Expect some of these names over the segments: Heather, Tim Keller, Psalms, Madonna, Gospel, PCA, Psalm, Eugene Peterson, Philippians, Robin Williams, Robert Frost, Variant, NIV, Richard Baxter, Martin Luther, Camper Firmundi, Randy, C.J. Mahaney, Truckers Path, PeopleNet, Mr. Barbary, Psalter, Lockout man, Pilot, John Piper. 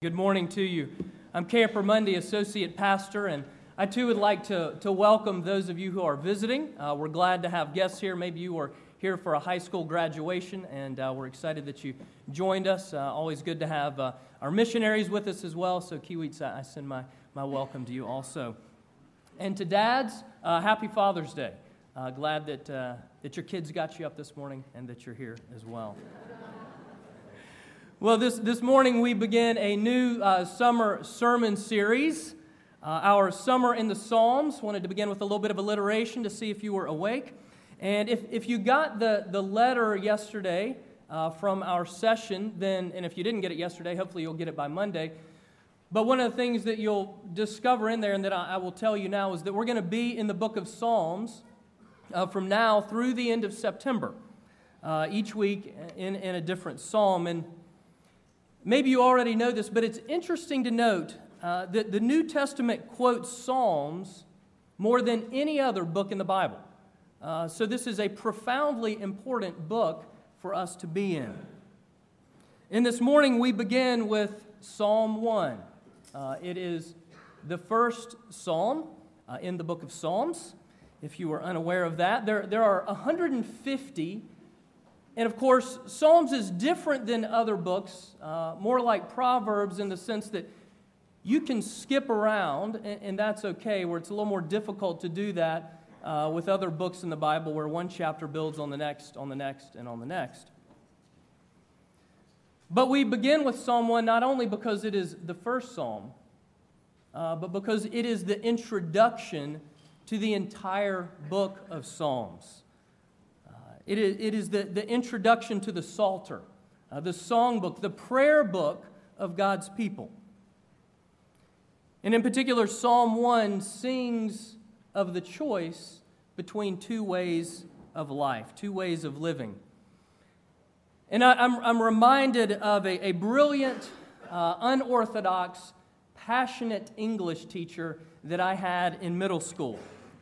Good morning to you. I'm Camper Firmundi, Associate Pastor, and I too would like to welcome those of you who are visiting. We're glad to have guests here. Maybe you were here for a high school graduation, and we're excited that you joined us. Always good to have our missionaries with us as well, so Kiwites, I send my welcome to you also. And to dads, happy Father's Day. Glad that your kids got you up this morning and that you're here as well. Well, this morning we begin a new summer sermon series, our Summer in the Psalms. Wanted to begin with a little bit of alliteration to see if you were awake. And if you got the letter yesterday from our session, then, and if you didn't get it yesterday, hopefully you'll get it by Monday. But one of the things that you'll discover in there and that I will tell you now is that we're going to be in the book of Psalms from now through the end of September, each week in a different psalm. And maybe you already know this, but it's interesting to note that the New Testament quotes Psalms more than any other book in the Bible. So this is a profoundly important book for us to be in. And this morning we begin with Psalm 1. It is the first psalm in the book of Psalms, if you were unaware of that. There are 150. And of course, Psalms is different than other books, more like Proverbs in the sense that you can skip around, and that's okay, where it's a little more difficult to do that with other books in the Bible where one chapter builds on the next, and on the next. But we begin with Psalm 1 not only because it is the first psalm, but because it is the introduction to the entire book of Psalms. It is the introduction to the Psalter, the songbook, the prayer book of God's people. And in particular, Psalm 1 sings of the choice between two ways of life, two ways of living. And I'm reminded of a brilliant, unorthodox, passionate English teacher that I had in middle school,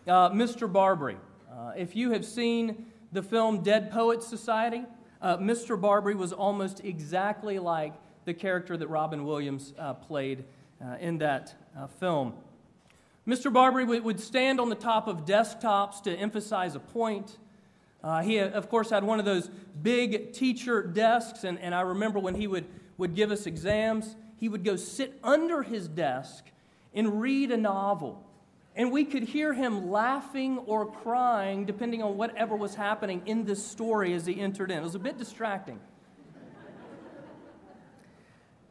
Mr. Barbary. If you have seen the film Dead Poets Society, Mr. Barbary was almost exactly like the character that Robin Williams played in that film. Mr. Barbary would stand on the top of desktops to emphasize a point. He, of course, had one of those big teacher desks, and I remember when he would give us exams, he would go sit under his desk and read a novel. And we could hear him laughing or crying, depending on whatever was happening in this story as he entered in. It was a bit distracting.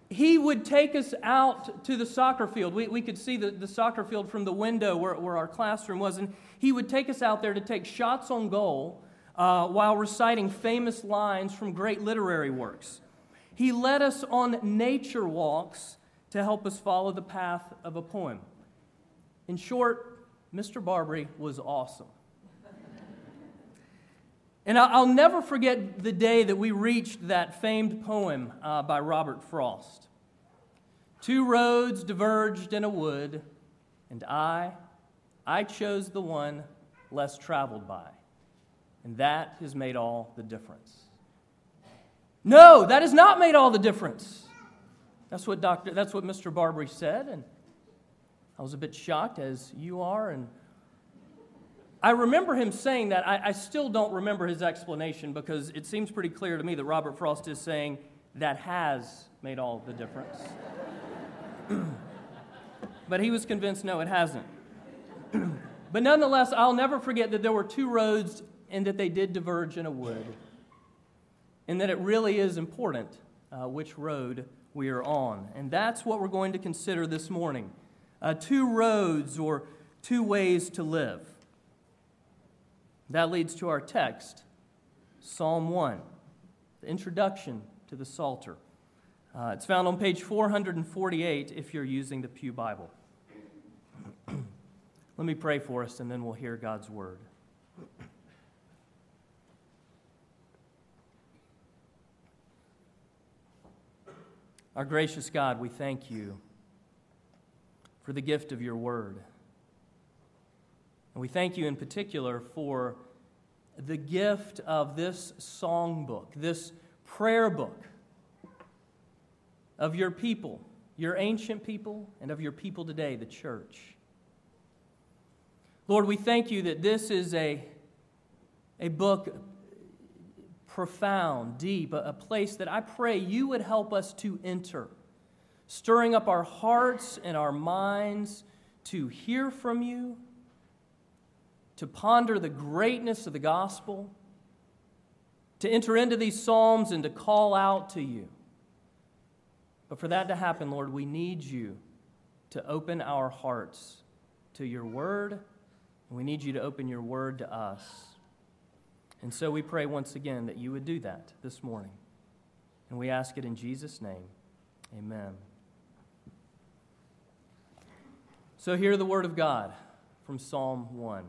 He would take us out to the soccer field. We could see the soccer field from the window where our classroom was. And he would take us out there to take shots on goal while reciting famous lines from great literary works. He led us on nature walks to help us follow the path of a poem. In short, Mr. Barbary was awesome. And I'll never forget the day that we reached that famed poem by Robert Frost. Two roads diverged in a wood, and I chose the one less traveled by, and that has made all the difference. No, that has not made all the difference. That's what Mr. Barbary said, and I was a bit shocked, as you are, and I remember him saying that. I still don't remember his explanation because it seems pretty clear to me that Robert Frost is saying that has made all the difference. But he was convinced, no, it hasn't. But nonetheless, I'll never forget that there were two roads and that they did diverge in a wood, and that it really is important which road we are on. And that's what we're going to consider this morning. Two roads or two ways to live. That leads to our text, Psalm 1, the introduction to the Psalter. It's found on page 448 if you're using the Pew Bible. Let me pray for us and then we'll hear God's word. Our gracious God, we thank you for the gift of your word. And we thank you in particular for the gift of this songbook, this prayer book of your people your ancient people, and of your people today, the church. Lord, we thank you that this is a book profound, deep, a place that I pray you would help us to enter, stirring up our hearts and our minds to hear from you, to ponder the greatness of the gospel, to enter into these psalms and to call out to you. But for that to happen, Lord, we need you to open our hearts to your word, and we need you to open your word to us. And so we pray once again that you would do that this morning. And we ask it in Jesus' name. Amen. So hear the word of God from Psalm 1.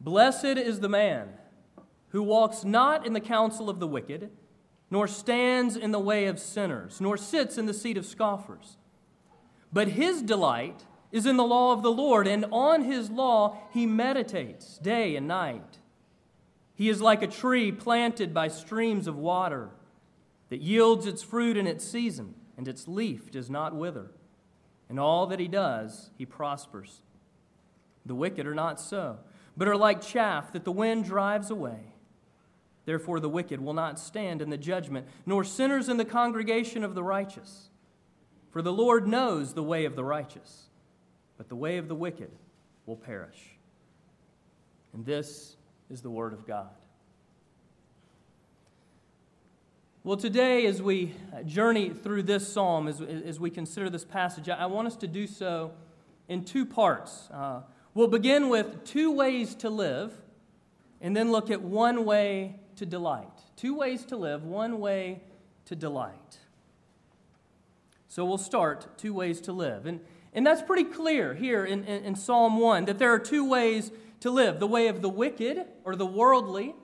Blessed is the man who walks not in the counsel of the wicked, nor stands in the way of sinners, nor sits in the seat of scoffers. But his delight is in the law of the Lord, and on his law he meditates day and night. He is like a tree planted by streams of water that yields its fruit in its season, and its leaf does not wither. In all that he does, he prospers. The wicked are not so, but are like chaff that the wind drives away. Therefore the wicked will not stand in the judgment, nor sinners in the congregation of the righteous. For the Lord knows the way of the righteous, but the way of the wicked will perish. And this is the word of God. Well, today, as we journey through this psalm, as we consider this passage, I want us to do so in two parts. We'll begin with two ways to live, and then look at one way to delight. Two ways to live, one way to delight. So we'll start two ways to live. And that's pretty clear here in Psalm 1, that there are two ways to live. The way of the wicked, or the worldly,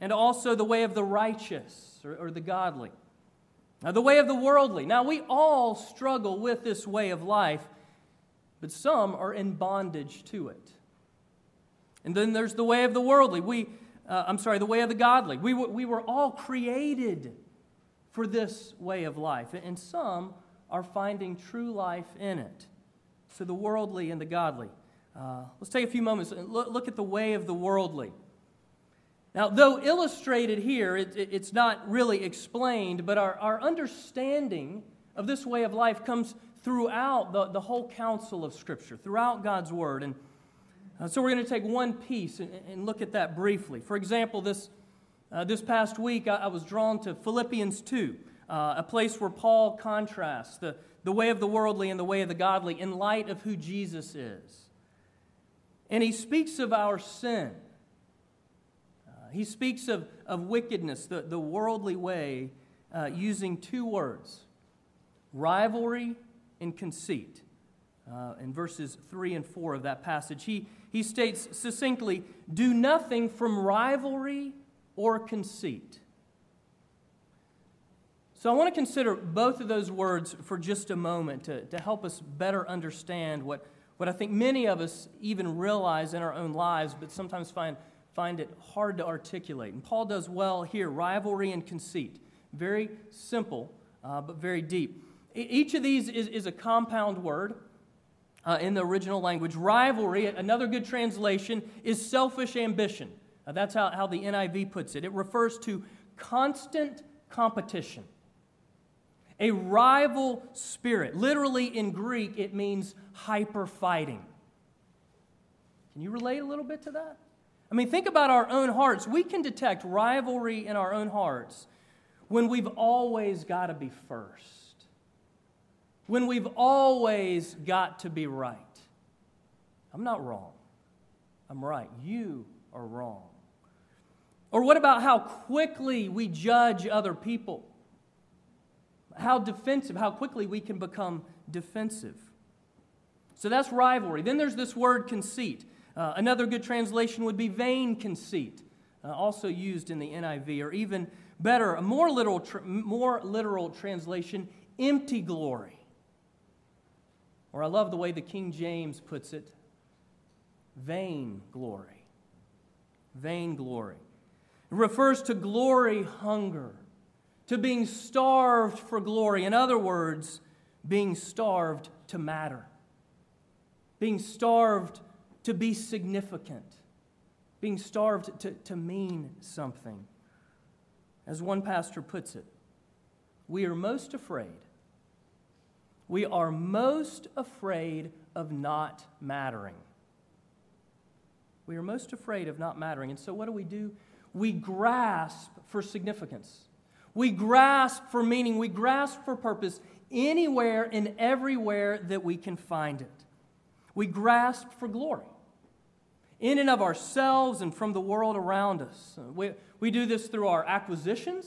and also the way of the righteous, or the godly. Now, the way of the worldly. Now, we all struggle with this way of life, but some are in bondage to it. And then there's the way of the worldly. The way of the godly. We were all created for this way of life, and some are finding true life in it. So the worldly and the godly. Let's take a few moments and look at the way of the worldly. Now, though illustrated here, it's not really explained, but our understanding of this way of life comes throughout the whole counsel of Scripture, throughout God's Word. And so we're going to take one piece and look at that briefly. For example, this past week, I was drawn to Philippians 2, a place where Paul contrasts the way of the worldly and the way of the godly in light of who Jesus is. And he speaks of our sin. He speaks of wickedness, the worldly way, using two words, rivalry and conceit. In verses 3 and 4 of that passage, he states succinctly, do nothing from rivalry or conceit. So I want to consider both of those words for just a moment to help us better understand what I think many of us even realize in our own lives, but sometimes find it hard to articulate. And Paul does well here, rivalry and conceit. Very simple, but very deep. Each of these is a compound word in the original language. Rivalry, another good translation, is selfish ambition. That's how the NIV puts it. It refers to constant competition. A rival spirit. Literally in Greek, it means hyper-fighting. Can you relate a little bit to that? I mean, think about our own hearts. We can detect rivalry in our own hearts when we've always got to be first, when we've always got to be right. I'm not wrong. I'm right. You are wrong. Or what about how quickly we judge other people? How quickly we can become defensive. So that's rivalry. Then there's this word conceit. Another good translation would be vain conceit, also used in the NIV, or even better, a more literal translation, empty glory. Or I love the way the King James puts it, vain glory. Vain glory. It refers to glory hunger, to being starved for glory. In other words, being starved to matter, being starved to be significant, being starved to mean something. As one pastor puts it, we are most afraid of not mattering. We are most afraid of not mattering. And so what do? We grasp for significance. We grasp for meaning. We grasp for purpose anywhere and everywhere that we can find it. We grasp for glory in and of ourselves and from the world around us. We do this through our acquisitions,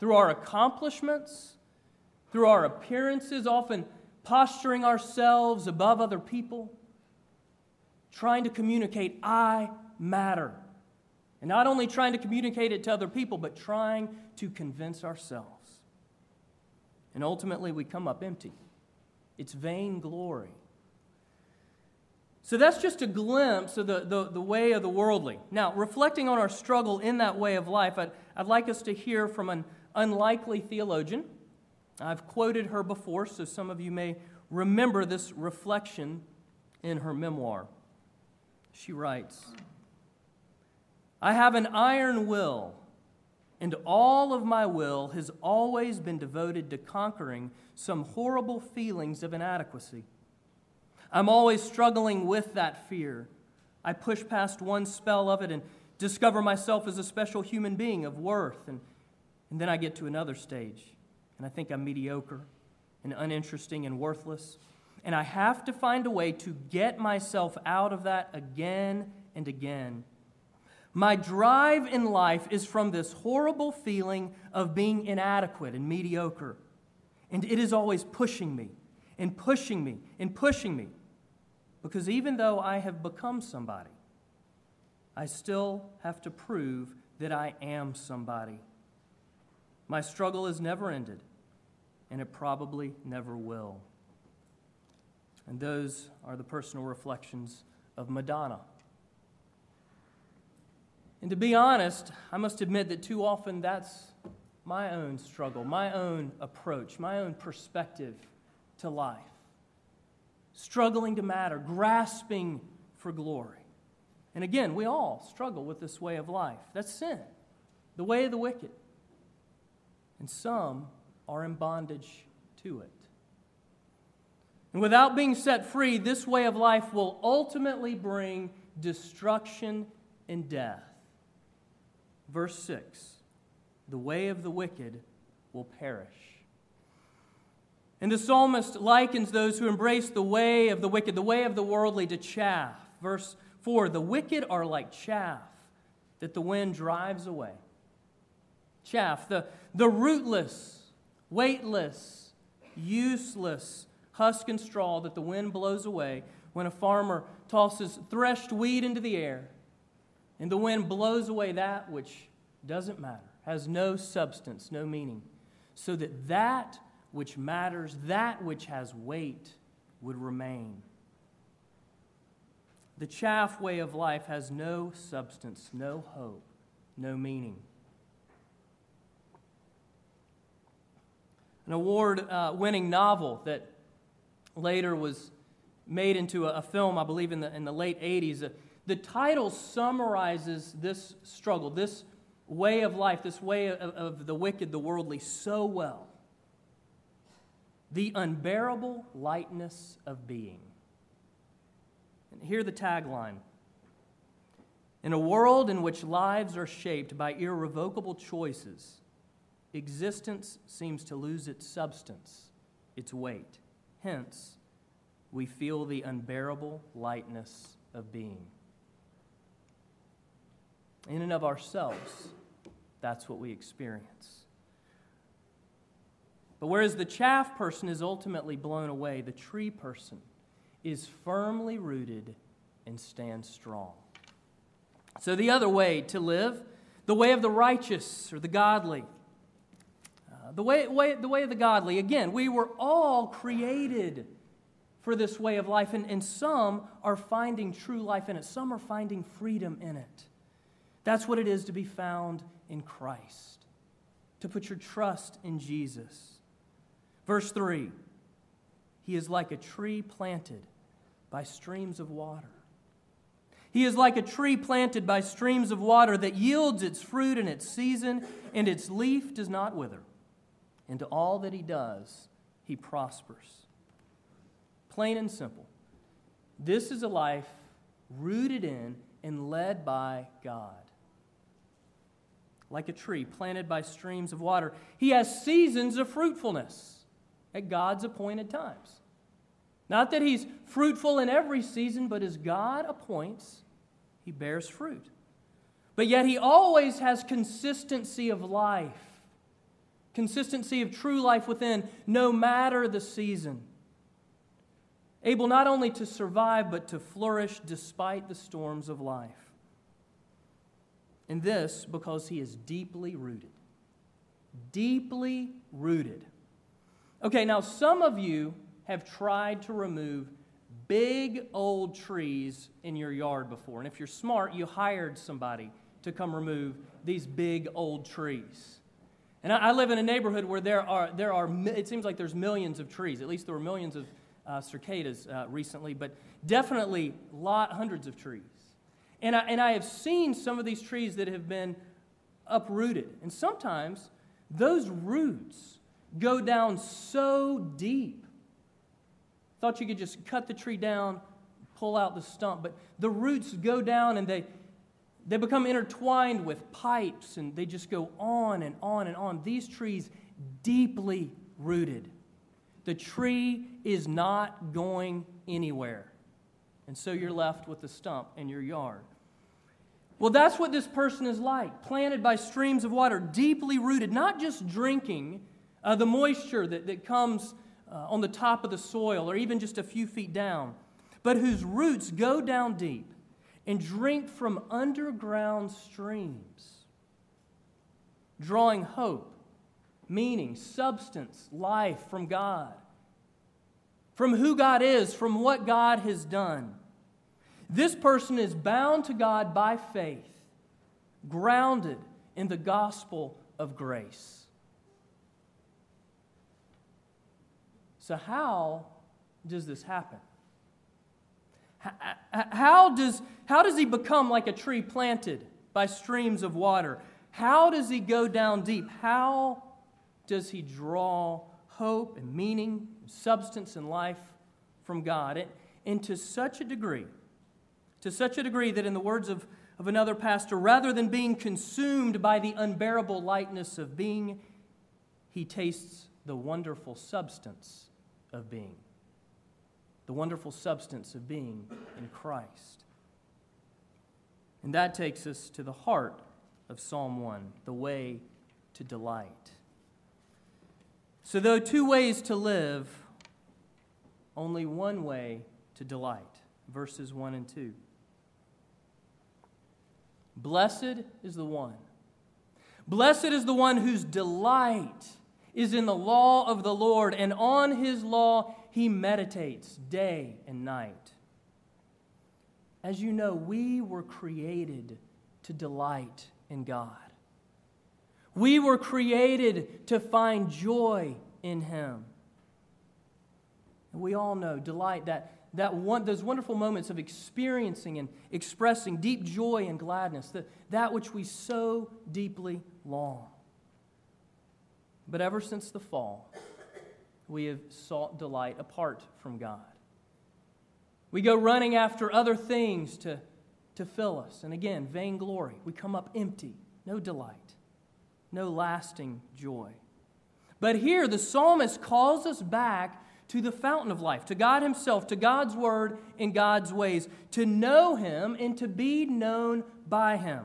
through our accomplishments, through our appearances, often posturing ourselves above other people, trying to communicate, I matter. And not only trying to communicate it to other people, but trying to convince ourselves. And ultimately, we come up empty. It's vainglory. So that's just a glimpse of the way of the worldly. Now, reflecting on our struggle in that way of life, I'd like us to hear from an unlikely theologian. I've quoted her before, so some of you may remember this reflection in her memoir. She writes, "I have an iron will, and all of my will has always been devoted to conquering some horrible feelings of inadequacy. I'm always struggling with that fear. I push past one spell of it and discover myself as a special human being of worth, and then I get to another stage, and I think I'm mediocre and uninteresting and worthless, and I have to find a way to get myself out of that again and again. My drive in life is from this horrible feeling of being inadequate and mediocre, and it is always pushing me and pushing me and pushing me, because even though I have become somebody, I still have to prove that I am somebody. My struggle is never ended, and it probably never will." And those are the personal reflections of Madonna. And to be honest, I must admit that too often that's my own struggle, my own approach, my own perspective to life. Struggling to matter, grasping for glory. And again, we all struggle with this way of life. That's sin, the way of the wicked. And some are in bondage to it. And without being set free, this way of life will ultimately bring destruction and death. Verse 6, the way of the wicked will perish. And the psalmist likens those who embrace the way of the wicked, the way of the worldly, to chaff. Verse 4, the wicked are like chaff that the wind drives away. Chaff, the rootless, weightless, useless husk and straw that the wind blows away when a farmer tosses threshed wheat into the air. And the wind blows away that which doesn't matter, has no substance, no meaning, so that that which matters, that which has weight, would remain. The chaff way of life has no substance, no hope, no meaning. An award-winning novel that later was made into a film, I believe, in the late 80s, the title summarizes this struggle, this way of life, this way of the wicked, the worldly, so well. The unbearable lightness of being. And hear the tagline. In a world in which lives are shaped by irrevocable choices, existence seems to lose its substance, its weight. Hence, we feel the unbearable lightness of being. In and of ourselves, that's what we experience. But whereas the chaff person is ultimately blown away, the tree person is firmly rooted and stands strong. So the other way to live, the way of the righteous or the godly, the way of the godly, again, we were all created for this way of life, and some are finding true life in it. Some are finding freedom in it. That's what it is to be found in Christ. to put your trust in Jesus. Verse 3, he is like a tree planted by streams of water. He is like a tree planted by streams of water that yields its fruit in its season, and its leaf does not wither. And to all that he does, he prospers. Plain and simple. This is a life rooted in and led by God. Like a tree planted by streams of water, he has seasons of fruitfulness at God's appointed times. Not that he's fruitful in every season, but as God appoints, he bears fruit. But yet he always has consistency of life, consistency of true life within, no matter the season. Able not only to survive, but to flourish despite the storms of life. And this because he is deeply rooted. Deeply rooted. Okay, now some of you have tried to remove big old trees in your yard before. And if you're smart, you hired somebody to come remove these big old trees. And I live in a neighborhood where there are it seems like there's millions of trees. At least there were millions of cicadas recently, but definitely hundreds of trees. And I have seen some of these trees that have been uprooted. And sometimes those roots go down so deep. Thought you could just cut the tree down, pull out the stump, but the roots go down and they become intertwined with pipes, and they just go on and on and on. These trees deeply rooted. The tree is not going anywhere. And so you're left with the stump in your yard. Well, that's what this person is like, planted by streams of water, deeply rooted, not just drinking the moisture that comes on the top of the soil or even just a few feet down, but whose roots go down deep and drink from underground streams, drawing hope, meaning, substance, life from God, from who God is, from what God has done. This person is bound to God by faith, grounded in the gospel of grace. So how does this happen? How does he become like a tree planted by streams of water? How does he go down deep? How does he draw hope and meaning, and substance and life from God? And to such a degree that in the words of another pastor, rather than being consumed by the unbearable lightness of being, he tastes the wonderful substance of being. The wonderful substance of being in Christ. And that takes us to the heart of Psalm 1, the way to delight. So though two ways to live, only one way to delight. Verses 1 and 2. Blessed is the one whose delight is in the law of the Lord, and on his law he meditates day and night. As you know, we were created to delight in God. We were created to find joy in Him. And we all know delight, those wonderful moments of experiencing and expressing deep joy and gladness, that which we so deeply long. But ever since the fall, we have sought delight apart from God. We go running after other things to fill us. And again, vainglory. We come up empty, no delight. No lasting joy. But here, the psalmist calls us back to the fountain of life, to God Himself, to God's Word and God's ways, to know Him and to be known by Him.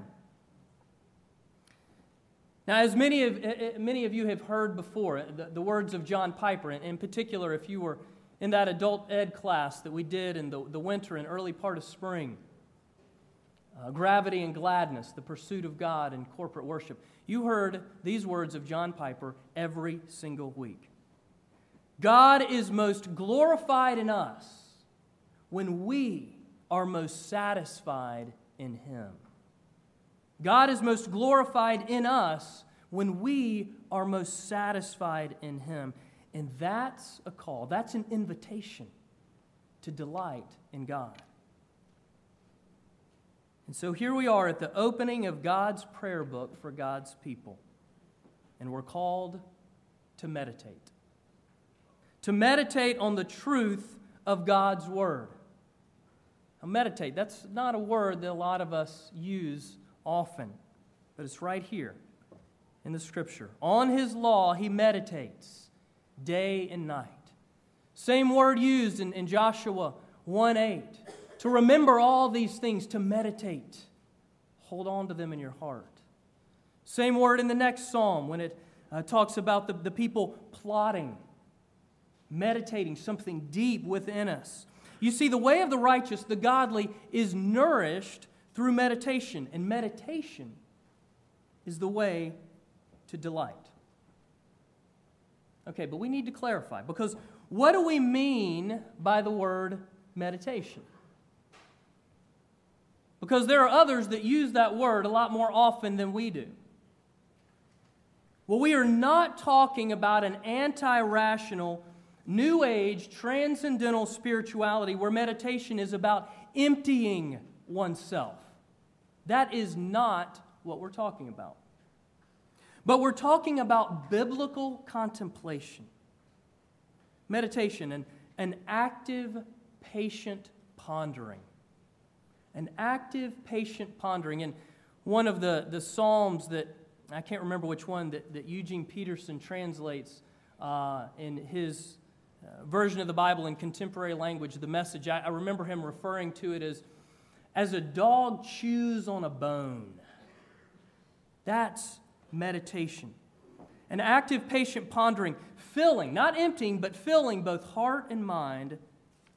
Now, as many of you have heard before, the words of John Piper, in particular, if you were in that adult ed class that we did in the winter and early part of spring, gravity and gladness, the pursuit of God and corporate worship. You heard these words of John Piper every single week. God is most glorified in us when we are most satisfied in Him. God is most glorified in us when we are most satisfied in Him. And that's a call. That's an invitation to delight in God. And so here we are at the opening of God's prayer book for God's people. And we're called to meditate. To meditate on the truth of God's Word. Now, meditate, that's not a word that a lot of us use often, but it's right here in the Scripture. On His law He meditates day and night. Same word used in Joshua 1:8. To remember all these things, to meditate. Hold on to them in your heart. Same word in the next psalm when it talks about the people plotting, meditating something deep within us. You see, the way of the righteous, the godly, is nourished through meditation. And meditation is the way to delight. Okay, but we need to clarify, because what do we mean by the word meditation? Because there are others that use that word a lot more often than we do. Well, we are not talking about an anti-rational, New Age, transcendental spirituality where meditation is about emptying oneself. That is not what we're talking about. But we're talking about biblical contemplation. Meditation, an active, patient pondering. An active, patient pondering. And one of the Psalms that, I can't remember which one, that Eugene Peterson translates in his version of the Bible in contemporary language, the Message, I remember him referring to it as a dog chews on a bone. That's meditation. An active, patient pondering, filling, not emptying, but filling both heart and mind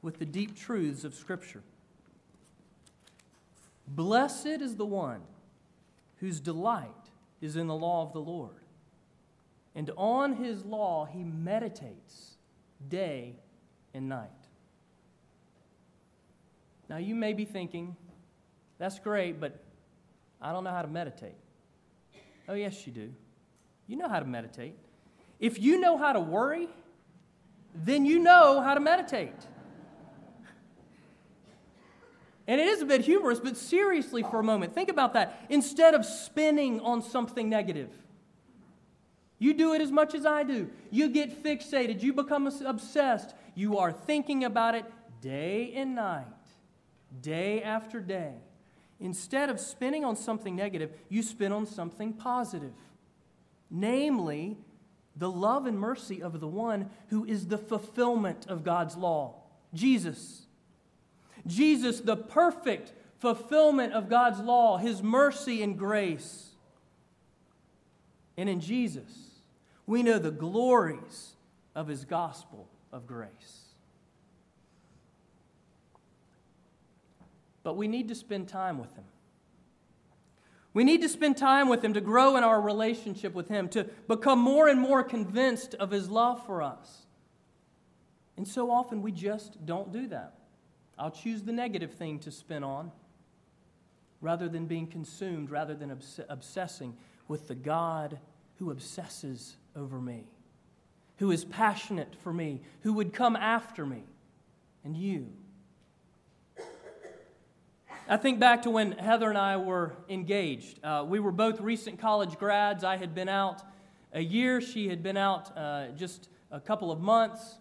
with the deep truths of Scripture. Blessed is the one whose delight is in the law of the Lord, and on His law he meditates day and night. Now you may be thinking, that's great, but I don't know how to meditate. Oh yes, you do. You know how to meditate. If you know how to worry, then you know how to meditate. And it is a bit humorous, but seriously for a moment, think about that. Instead of spinning on something negative, you do it as much as I do. You get fixated. You become obsessed. You are thinking about it day and night, day after day. Instead of spinning on something negative, you spin on something positive. Namely, the love and mercy of the one who is the fulfillment of God's law, Jesus. Jesus, the perfect fulfillment of God's law, His mercy and grace. And in Jesus, we know the glories of His gospel of grace. But we need to spend time with Him. We need to spend time with Him to grow in our relationship with Him, to become more and more convinced of His love for us. And so often we just don't do that. I'll choose the negative thing to spin on rather than being consumed, rather than obsessing with the God who obsesses over me, who is passionate for me, who would come after me and you. I think back to when Heather and I were engaged. We were both recent college grads. I had been out a year. She had been out just a couple of months.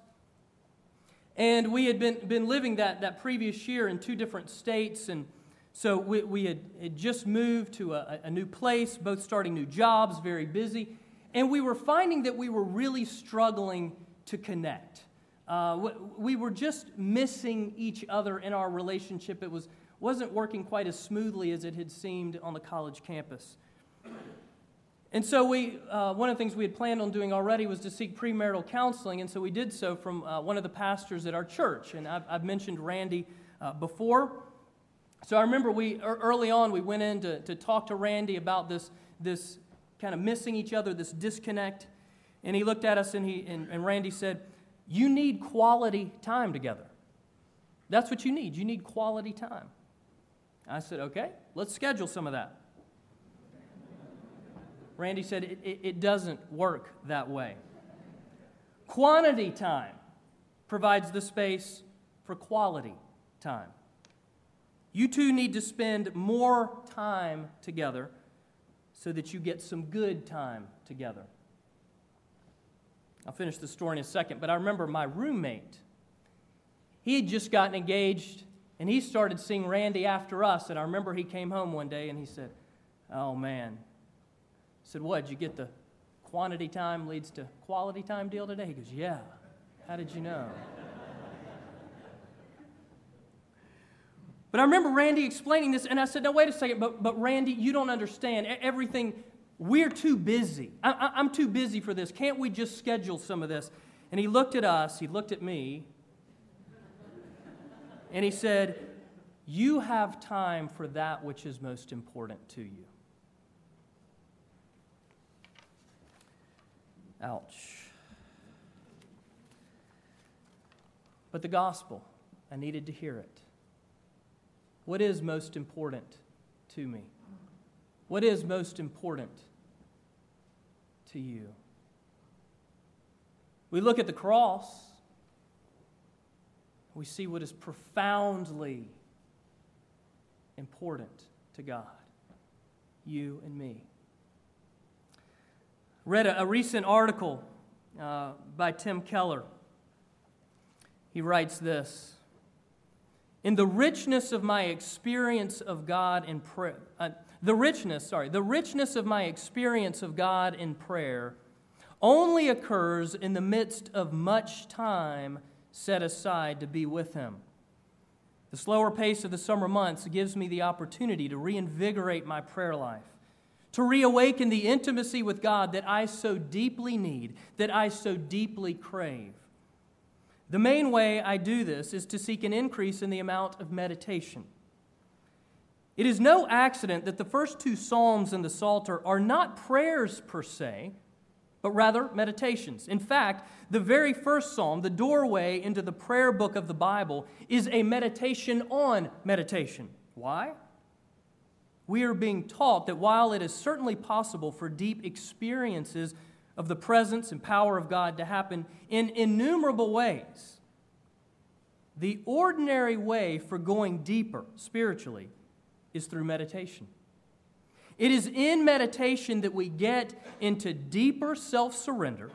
And we had been living that previous year in two different states, and so we had just moved to a new place, both starting new jobs, very busy, and we were finding that we were really struggling to connect. We were just missing each other in our relationship. It wasn't working quite as smoothly as it had seemed on the college campus. And so one of the things we had planned on doing already was to seek premarital counseling, and so we did so from one of the pastors at our church. And I've mentioned Randy before. So I remember early on we went in to talk to Randy about this kind of missing each other, this disconnect. And he looked at us and Randy said, "You need quality time together. That's what you need. You need quality time." I said, "Okay, let's schedule some of that." Randy said it doesn't work that way. Quantity time provides the space for quality time. You two need to spend more time together so that you get some good time together. I'll finish the story in a second, but I remember my roommate. He had just gotten engaged, and he started seeing Randy after us, and I remember he came home one day, and he said, "Oh, man." I said, "What, did you get the quantity time leads to quality time deal today?" He goes, "Yeah. How did you know?" But I remember Randy explaining this, and I said, "No, wait a second, but Randy, you don't understand. Everything, we're too busy. I'm too busy for this. Can't we just schedule some of this?" And he looked at us, he looked at me, and he said, "You have time for that which is most important to you." Ouch. But the gospel, I needed to hear it. What is most important to me? What is most important to you? We look at the cross. We see what is profoundly important to God, you and me. Read a recent article by Tim Keller. He writes this: "In the richness of my experience of God in prayer, the richness of my experience of God in prayer only occurs in the midst of much time set aside to be with Him. The slower pace of the summer months gives me the opportunity to reinvigorate my prayer life, to reawaken the intimacy with God that I so deeply need, that I so deeply crave. The main way I do this is to seek an increase in the amount of meditation. It is no accident that the first two Psalms in the Psalter are not prayers per se, but rather meditations. In fact, the very first Psalm, the doorway into the prayer book of the Bible, is a meditation on meditation. Why? We are being taught that while it is certainly possible for deep experiences of the presence and power of God to happen in innumerable ways, the ordinary way for going deeper spiritually is through meditation. It is in meditation that we get into deeper self-surrender,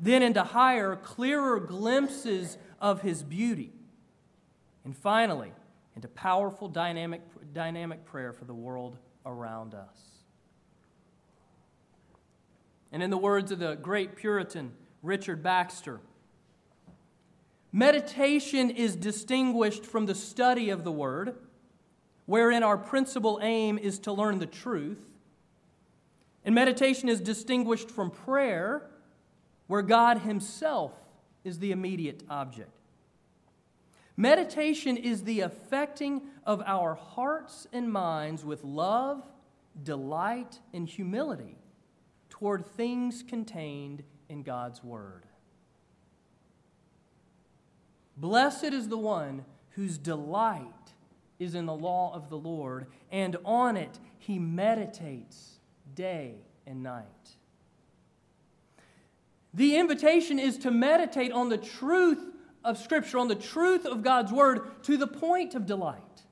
then into higher, clearer glimpses of His beauty, and finally, into powerful, dynamic prayer for the world around us." And in the words of the great Puritan Richard Baxter, "Meditation is distinguished from the study of the Word, wherein our principal aim is to learn the truth. And meditation is distinguished from prayer, where God Himself is the immediate object. Meditation is the affecting of our hearts and minds with love, delight, and humility toward things contained in God's Word. Blessed is the one whose delight is in the law of the Lord, and on it he meditates day and night." The invitation is to meditate on the truth of Scripture, on the truth of God's Word, to the point of delight.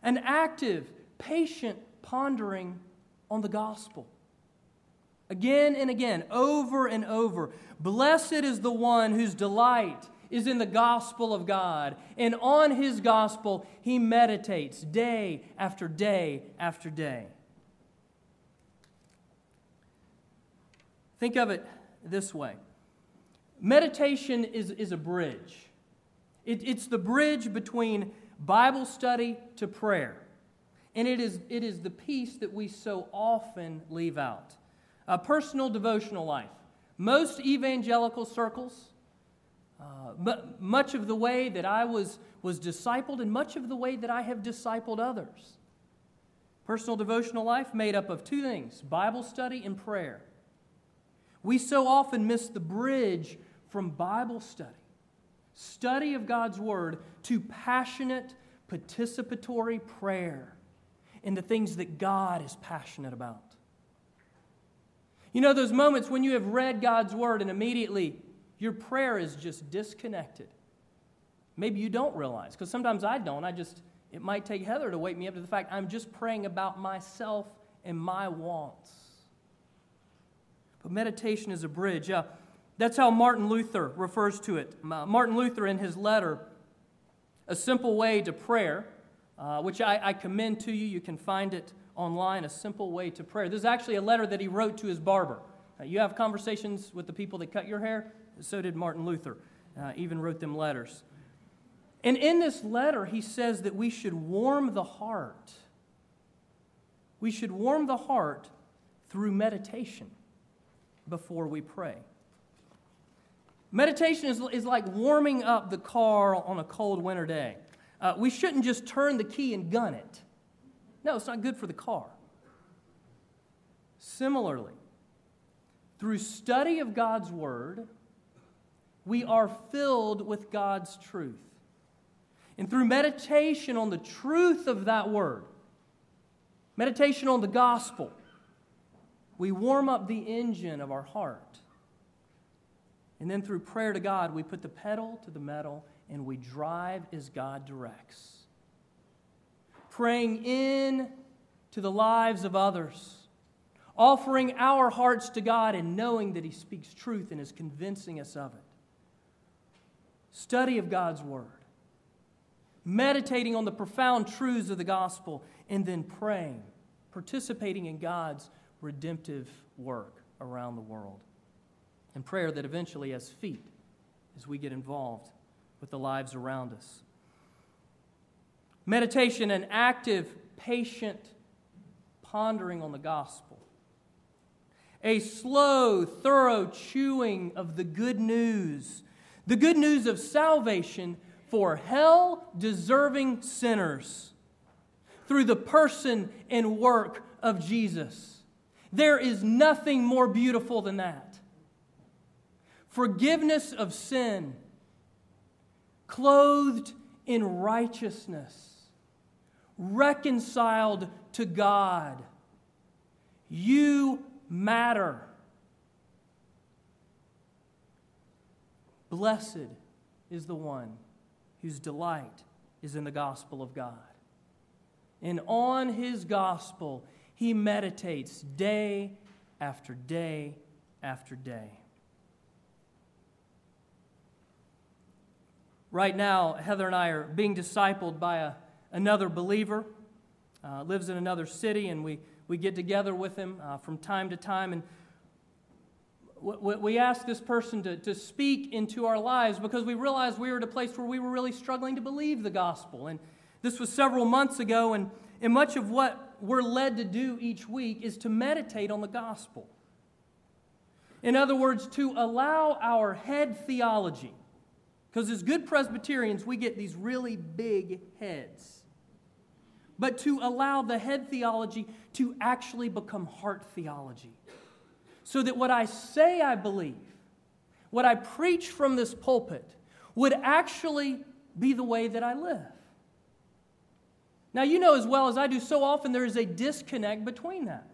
An active, patient pondering on the gospel. Again and again, over and over, blessed is the one whose delight is in the gospel of God, and on His gospel he meditates day after day after day. Think of it this way. Meditation is a bridge. It's the bridge between Bible study to prayer. And it is the piece that we so often leave out. A personal devotional life. Most evangelical circles, much of the way that I was discipled and much of the way that I have discipled others. Personal devotional life made up of two things: Bible study and prayer. We so often miss the bridge from Bible study, study of God's Word, to passionate, participatory prayer and the things that God is passionate about. You know those moments when you have read God's word and immediately your prayer is just disconnected. Maybe you don't realize, because sometimes I don't. It might take Heather to wake me up to the fact I'm just praying about myself and my wants. But meditation is a bridge. That's how Martin Luther refers to it. Martin Luther, in his letter, A Simple Way to Prayer, which I commend to you. You can find it online, A Simple Way to Prayer. This is actually a letter that he wrote to his barber. You have conversations with the people that cut your hair? So did Martin Luther. Even wrote them letters. And in this letter, he says that we should warm the heart. We should warm the heart through meditation before we pray. Meditation is like warming up the car on a cold winter day. We shouldn't just turn the key and gun it. No, it's not good for the car. Similarly, through study of God's Word, we are filled with God's truth. And through meditation on the truth of that Word, meditation on the gospel, we warm up the engine of our heart. And then through prayer to God, we put the pedal to the metal and we drive as God directs. Praying in to the lives of others, offering our hearts to God and knowing that He speaks truth and is convincing us of it. Study of God's Word, meditating on the profound truths of the gospel, and then praying, participating in God's redemptive work around the world. And prayer that eventually has feet as we get involved with the lives around us. Meditation, an active, patient pondering on the gospel. A slow, thorough chewing of the good news of salvation for hell-deserving sinners through the person and work of Jesus. There is nothing more beautiful than that. Forgiveness of sin, clothed in righteousness, reconciled to God. You matter. Blessed is the one whose delight is in the gospel of God. And on his gospel, he meditates day after day after day. Right now, Heather and I are being discipled by another believer, lives in another city, and we get together with him from time to time. And we ask this person to speak into our lives because we realized we were at a place where we were really struggling to believe the gospel. And this was several months ago, and much of what we're led to do each week is to meditate on the gospel. In other words, to allow our head theology. Because as good Presbyterians, we get these really big heads. But to allow the head theology to actually become heart theology. So that what I say I believe, what I preach from this pulpit, would actually be the way that I live. Now you know as well as I do, so often there is a disconnect between that.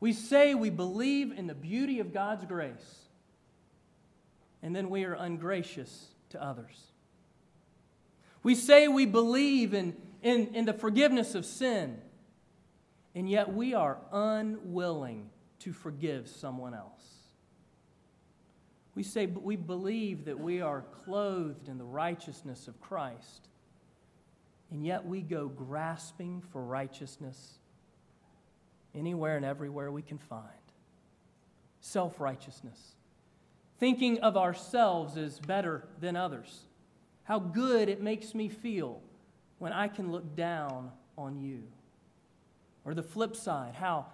We say we believe in the beauty of God's grace. And then we are ungracious to others. We say we believe in the forgiveness of sin, and yet we are unwilling to forgive someone else. We say we believe that we are clothed in the righteousness of Christ, and yet we go grasping for righteousness anywhere and everywhere we can find. Self-righteousness. Thinking of ourselves as better than others. How good it makes me feel when I can look down on you. Or the flip side, how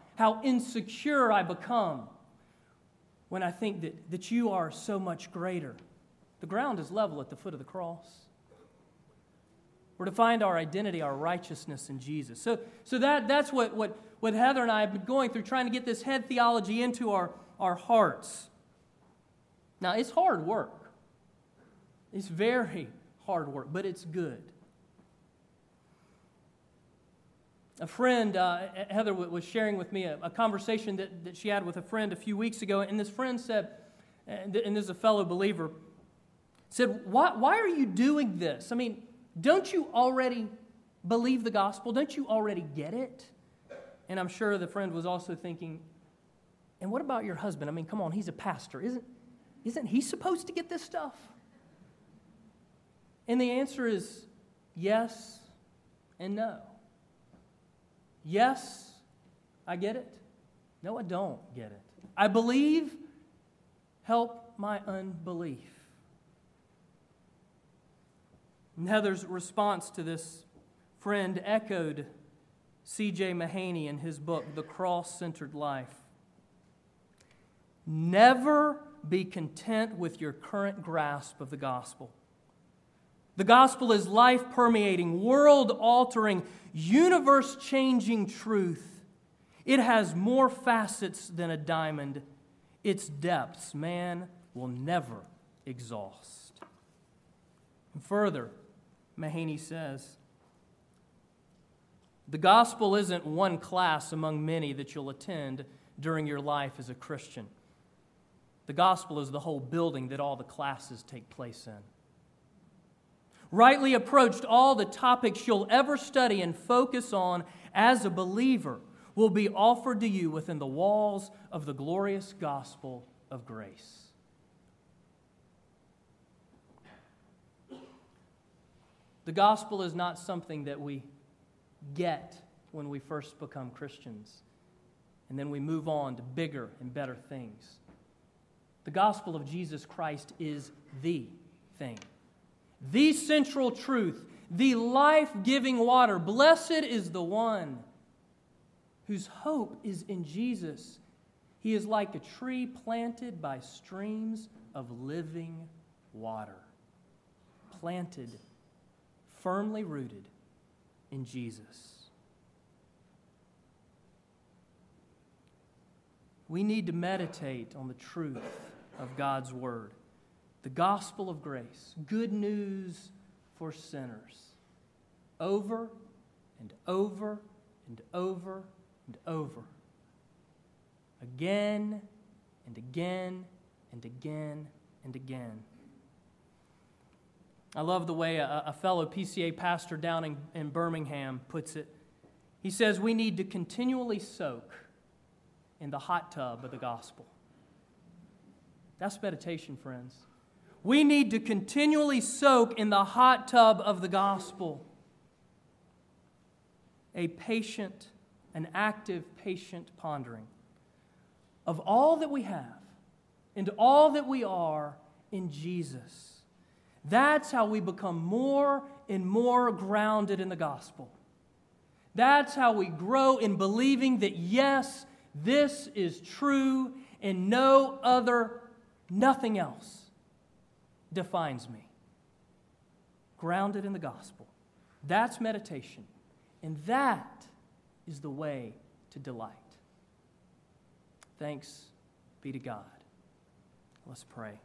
insecure I become when I think that you are so much greater. The ground is level at the foot of the cross. We're to find our identity, our righteousness in Jesus. So that's what Heather and I have been going through, trying to get this head theology into our hearts. Now, it's hard work. It's very hard work, but it's good. A friend, Heather, was sharing with me a conversation that she had with a friend a few weeks ago, and this friend said, and this is a fellow believer, said, why are you doing this? I mean, don't you already believe the gospel? Don't you already get it? And I'm sure the friend was also thinking, and what about your husband? I mean, come on, he's a pastor. Isn't he supposed to get this stuff? And the answer is yes and no. Yes, I get it. No, I don't get it. I believe. Help my unbelief. And Heather's response to this friend echoed C.J. Mahaney in his book, The Cross-Centered Life. Never be content with your current grasp of the gospel. The gospel is life-permeating, world-altering, universe-changing truth. It has more facets than a diamond. Its depths man will never exhaust. And further, Mahaney says, the gospel isn't one class among many that you'll attend during your life as a Christian. The gospel is the whole building that all the classes take place in. Rightly approached, all the topics you'll ever study and focus on as a believer will be offered to you within the walls of the glorious gospel of grace. The gospel is not something that we get when we first become Christians, and then we move on to bigger and better things. The gospel of Jesus Christ is the thing. The central truth, the life-giving water. Blessed is the one whose hope is in Jesus. He is like a tree planted by streams of living water. Planted, firmly rooted in Jesus. We need to meditate on the truth of God's Word. The gospel of grace, good news for sinners, over and over and over and over, again and again and again and again. I love the way a fellow PCA pastor down in Birmingham puts it. He says, we need to continually soak in the hot tub of the gospel. That's meditation, friends. We need to continually soak in the hot tub of the gospel. An active, patient pondering of all that we have and all that we are in Jesus. That's how we become more and more grounded in the gospel. That's how we grow in believing that, yes, this is true and no other, nothing else defines me. Grounded in the gospel. That's meditation. And that is the way to delight. Thanks be to God. Let's pray.